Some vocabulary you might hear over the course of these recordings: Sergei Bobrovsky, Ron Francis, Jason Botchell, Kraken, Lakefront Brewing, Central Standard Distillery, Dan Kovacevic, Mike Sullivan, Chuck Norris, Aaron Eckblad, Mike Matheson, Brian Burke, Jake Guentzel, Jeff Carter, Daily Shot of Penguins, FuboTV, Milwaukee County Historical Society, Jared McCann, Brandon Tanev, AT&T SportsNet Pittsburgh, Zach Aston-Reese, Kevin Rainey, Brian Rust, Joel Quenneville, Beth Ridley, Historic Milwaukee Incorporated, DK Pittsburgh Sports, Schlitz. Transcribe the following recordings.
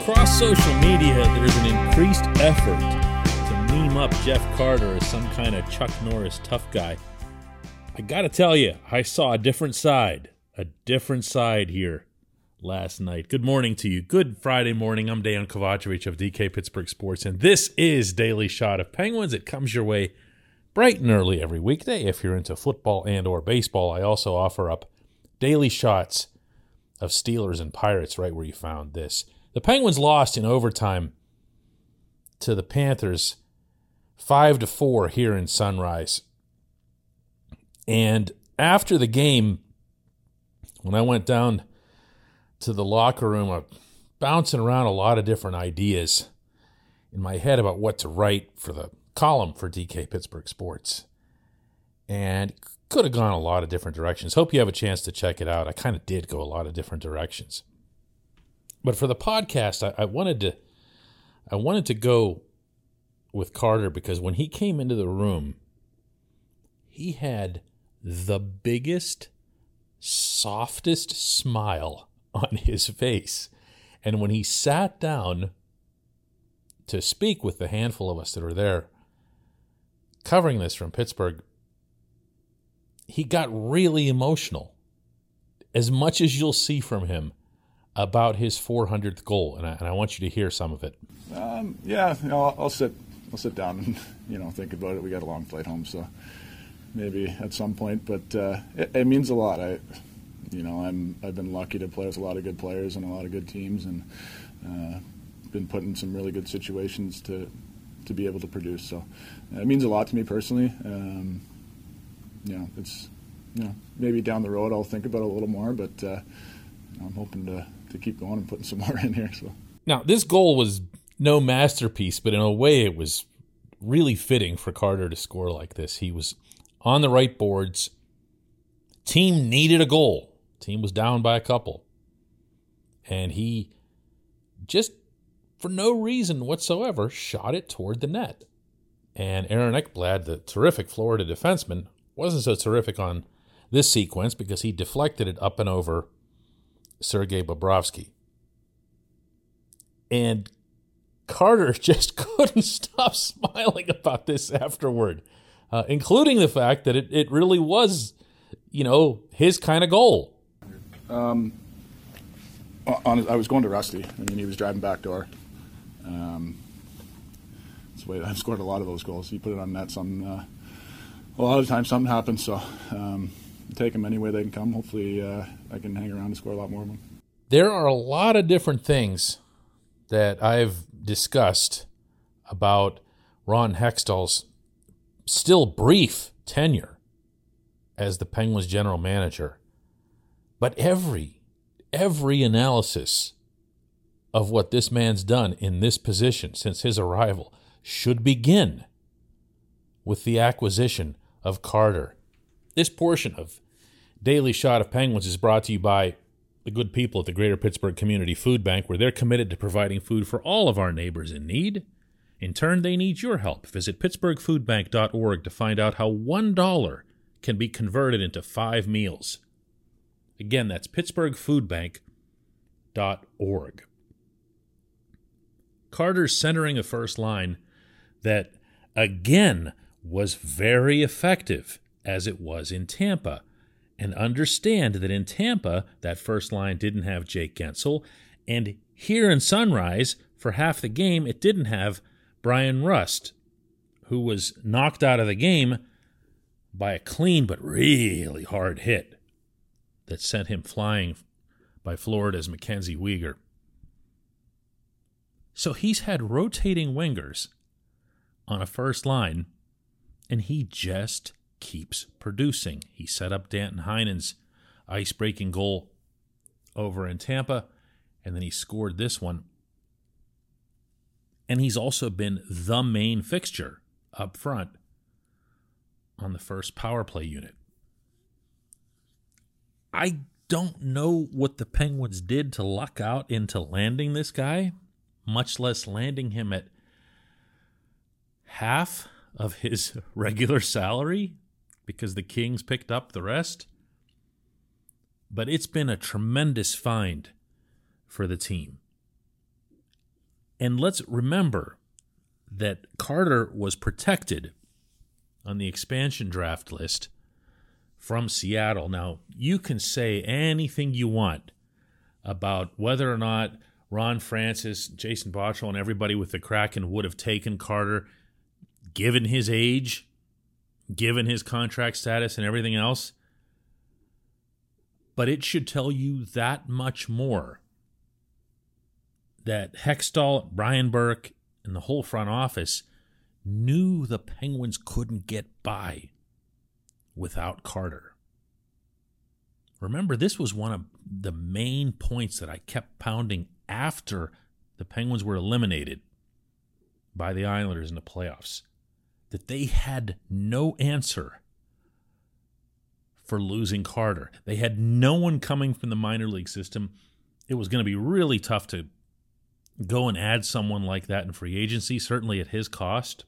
Across social media, there's an increased effort to meme up Jeff Carter as some kind of Chuck Norris tough guy. I gotta tell you, I saw a different side here last night. Good morning to you. Good Friday morning. I'm Dan Kovacevic of DK Pittsburgh Sports, and this is Daily Shot of Penguins. It comes your way bright and early every weekday if you're into football and or baseball. I also offer up daily shots of Steelers and Pirates right where you found this. The Penguins lost in overtime to the Panthers 5-4 here in Sunrise. And after the game, when I went down to the locker room, I'm bouncing around a lot of different ideas in my head about what to write for the column for DK Pittsburgh Sports. And could have gone a lot of different directions. Hope you have a chance to check it out. I kind of did go a lot of different directions. But for the podcast, I wanted to go with Carter because when he came into the room, he had the biggest, softest smile on his face. And when he sat down to speak with the handful of us that were there covering this from Pittsburgh, he got really emotional, as much as you'll see from him, about his 400th goal, and I want you to hear some of it. I'll sit down and think about it. We got a long flight home, so maybe at some point. But it means a lot. I've been lucky to play with a lot of good players and a lot of good teams, and been put in some really good situations to be able to produce. So it means a lot to me personally. Maybe down the road I'll think about it a little more, but I'm hoping to keep going and putting some more in here. So now this goal was no masterpiece, but in a way it was really fitting for Carter to score like this. He was on the right boards. Team needed a goal. Team was down by a couple. And he just, for no reason whatsoever, shot it toward the net. And Aaron Eckblad, the terrific Florida defenseman, wasn't so terrific on this sequence because he deflected it up and over Sergei Bobrovsky. And Carter just couldn't stop smiling about this afterward, including the fact that it really was, his kind of goal. I was going to Rusty. He was driving back door. I've scored a lot of those goals. He put it on net some... a lot of times something happens, so take them any way they can come. Hopefully I can hang around and score a lot more of them. There are a lot of different things that I've discussed about Ron Hextall's still brief tenure as the Penguins general manager. But every analysis of what this man's done in this position since his arrival should begin with the acquisition of Carter. This portion of Daily Shot of Penguins is brought to you by the good people at the Greater Pittsburgh Community Food Bank, where they're committed to providing food for all of our neighbors in need. In turn, they need your help. Visit pittsburghfoodbank.org to find out how $1 can be converted into 5 meals. Again, that's pittsburghfoodbank.org. Carter's centering a first line that, again, was very effective as it was in Tampa. And understand that in Tampa, that first line didn't have Jake Guentzel. And here in Sunrise, for half the game, it didn't have Brian Rust, who was knocked out of the game by a clean but really hard hit that sent him flying by Florida's MacKenzie Weegar. So he's had rotating wingers on a first line, and he just keeps producing. He set up Danton Heinen's ice-breaking goal over in Tampa, and then he scored this one. And he's also been the main fixture up front on the first power play unit. I don't know what the Penguins did to luck out into landing this guy, much less landing him at half of his regular salary because the Kings picked up the rest. But it's been a tremendous find for the team. And let's remember that Carter was protected on the expansion draft list from Seattle. Now, you can say anything you want about whether or not Ron Francis, Jason Botchell, and everybody with the Kraken would have taken Carter, given his age, given his contract status and everything else. But it should tell you that much more that Hextall, Brian Burke, and the whole front office knew the Penguins couldn't get by without Carter. Remember, this was one of the main points that I kept pounding after the Penguins were eliminated by the Islanders in the playoffs, that they had no answer for losing Carter. They had no one coming from the minor league system. It was going to be really tough to go and add someone like that in free agency, certainly at his cost.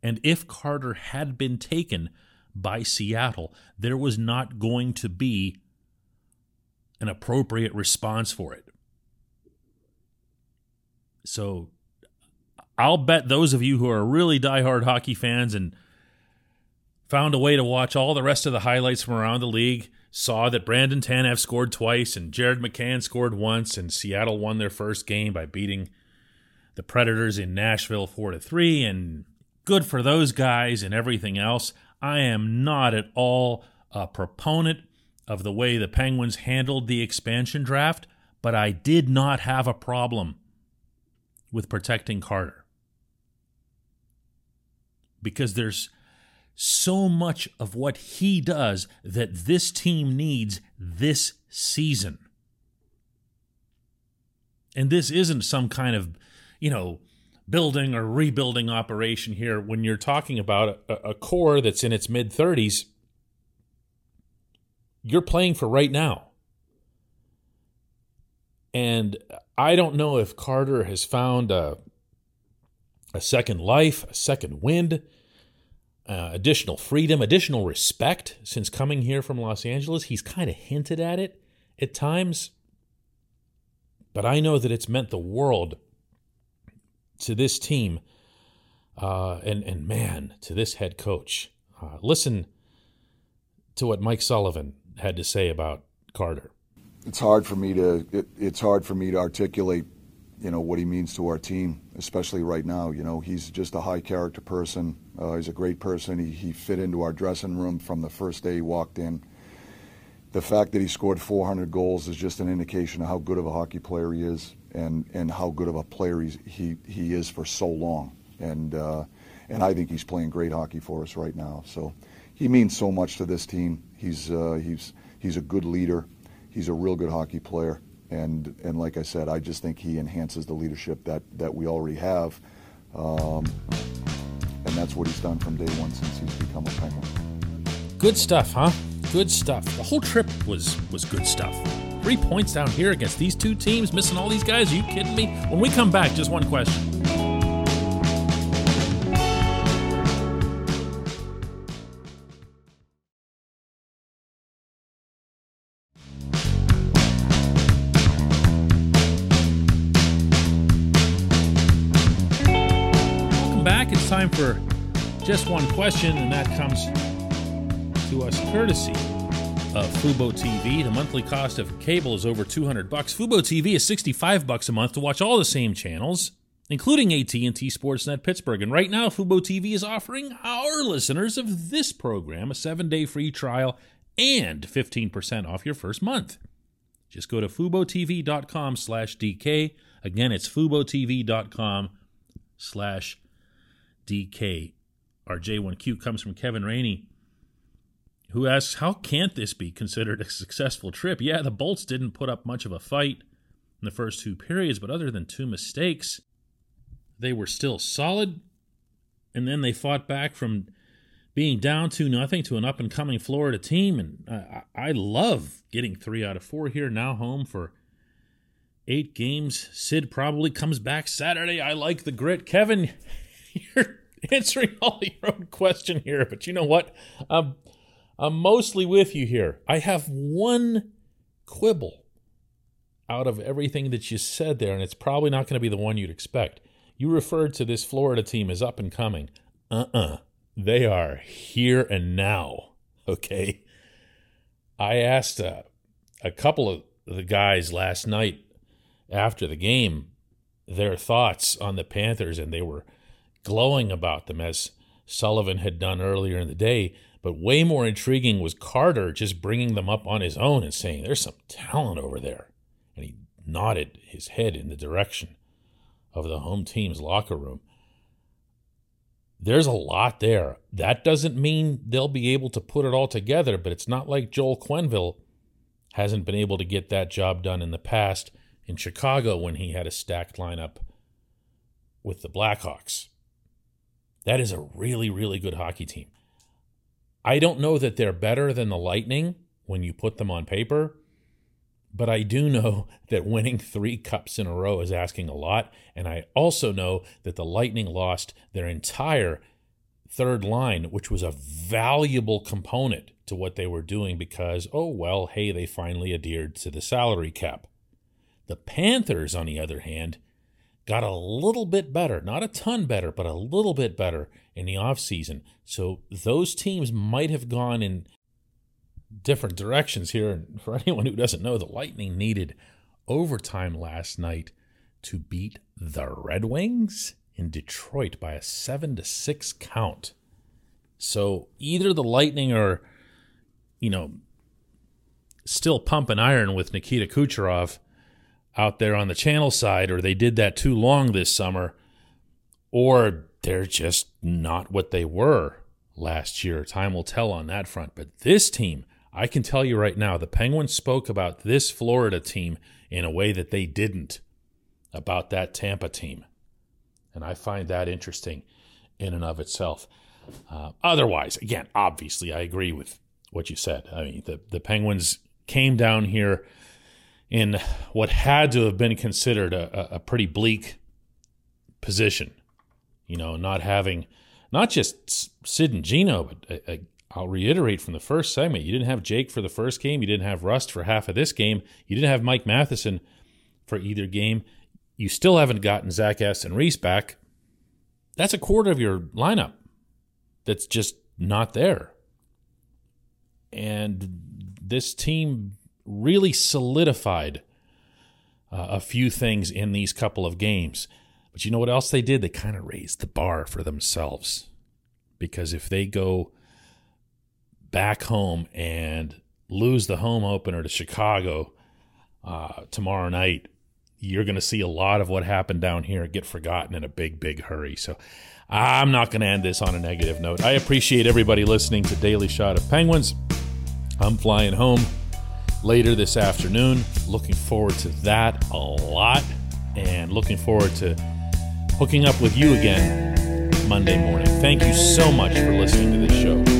And if Carter had been taken by Seattle, there was not going to be an appropriate response for it. So I'll bet those of you who are really diehard hockey fans and found a way to watch all the rest of the highlights from around the league saw that Brandon Tanev scored twice and Jared McCann scored once, and Seattle won their first game by beating the Predators in Nashville 4-3, and good for those guys and everything else. I am not at all a proponent of the way the Penguins handled the expansion draft, but I did not have a problem with protecting Carter, because there's so much of what he does that this team needs this season. And this isn't some kind of, building or rebuilding operation here when you're talking about a core that's in its mid-30s. You're playing for right now. And I don't know if Carter has found a second life, a second wind, additional freedom, additional respect since coming here from Los Angeles. He's kind of hinted at it at times. But I know that it's meant the world to this team, and man, to this head coach. Listen to what Mike Sullivan had to say about Carter. It's hard for me to articulate, what he means to our team, especially right now. He's just a high character person. He's a great person. He fit into our dressing room from the first day he walked in. The fact that he scored 400 goals is just an indication of how good of a hockey player he is, and how good of a player he is for so long. And I think he's playing great hockey for us right now. So he means so much to this team. He's a good leader. He's a real good hockey player. And like I said, I just think he enhances the leadership that we already have. And that's what he's done from day one since he's become a Penguin. Good stuff, huh? Good stuff. The whole trip was good stuff. 3 points down here against these two teams, missing all these guys. Are you kidding me? When we come back, just one question. Welcome back. It's time for just one question, and that comes to us courtesy of FuboTV. The monthly cost of cable is over $200. FuboTV is $65 a month to watch all the same channels, including AT&T SportsNet Pittsburgh. And right now, FuboTV is offering our listeners of this program a 7-day free trial and 15% off your first month. Just go to FuboTV.com/DK. Again, it's FuboTV.com/DK. Our J1Q comes from Kevin Rainey, who asks, how can't this be considered a successful trip? Yeah, the Bolts didn't put up much of a fight in the first two periods, but other than two mistakes, they were still solid. And then they fought back from being down 2-0 to an up-and-coming Florida team. And I love getting 3 out of 4 here, now home for 8 games. Sid probably comes back Saturday. I like the grit. Kevin, you're answering all your own question here, but you know what? I'm mostly with you here. I have one quibble. out of everything that you said there, and it's probably not going to be the one you'd expect. You referred to this Florida team as up and coming. They are here and now, okay? I asked a couple of the guys last night after the game their thoughts on the Panthers, and they were glowing about them, as Sullivan had done earlier in the day. But way more intriguing was Carter just bringing them up on his own and saying, there's some talent over there. And he nodded his head in the direction of the home team's locker room. There's a lot there. That doesn't mean they'll be able to put it all together, but it's not like Joel Quenneville hasn't been able to get that job done in the past in Chicago when he had a stacked lineup with the Blackhawks. That is a really, really good hockey team. I don't know that they're better than the Lightning when you put them on paper, but I do know that winning 3 cups in a row is asking a lot, and I also know that the Lightning lost their entire third line, which was a valuable component to what they were doing because, oh, well, hey, they finally adhered to the salary cap. The Panthers, on the other hand, got a little bit better, not a ton better, but a little bit better in the offseason. So those teams might have gone in different directions here. And for anyone who doesn't know, the Lightning needed overtime last night to beat the Red Wings in Detroit by a 7-6 count. So either the Lightning are, still pumping iron with Nikita Kucherov out there on the channel side, or they did that too long this summer, or they're just not what they were last year. Time will tell on that front. But this team, I can tell you right now, the Penguins spoke about this Florida team in a way that they didn't about that Tampa team. And I find that interesting in and of itself. Otherwise, again, obviously, I agree with what you said. I mean, the Penguins came down here in what had to have been considered a pretty bleak position, not having not just Sid and Gino, but I'll reiterate from the first segment, you didn't have Jake for the first game, you didn't have Rust for half of this game, you didn't have Mike Matheson for either game, you still haven't gotten Zach Aston-Reese back. That's a quarter of your lineup that's just not there. And this team really solidified a few things in these couple of games. But you know what else they did? They kind of raised the bar for themselves. Because if they go back home and lose the home opener to Chicago tomorrow night, you're going to see a lot of what happened down here get forgotten in a big, big hurry. So I'm not going to end this on a negative note. I appreciate everybody listening to Daily Shot of Penguins. I'm flying home later this afternoon. Looking forward to that a lot, and looking forward to hooking up with you again Monday morning. Thank you so much for listening to this show.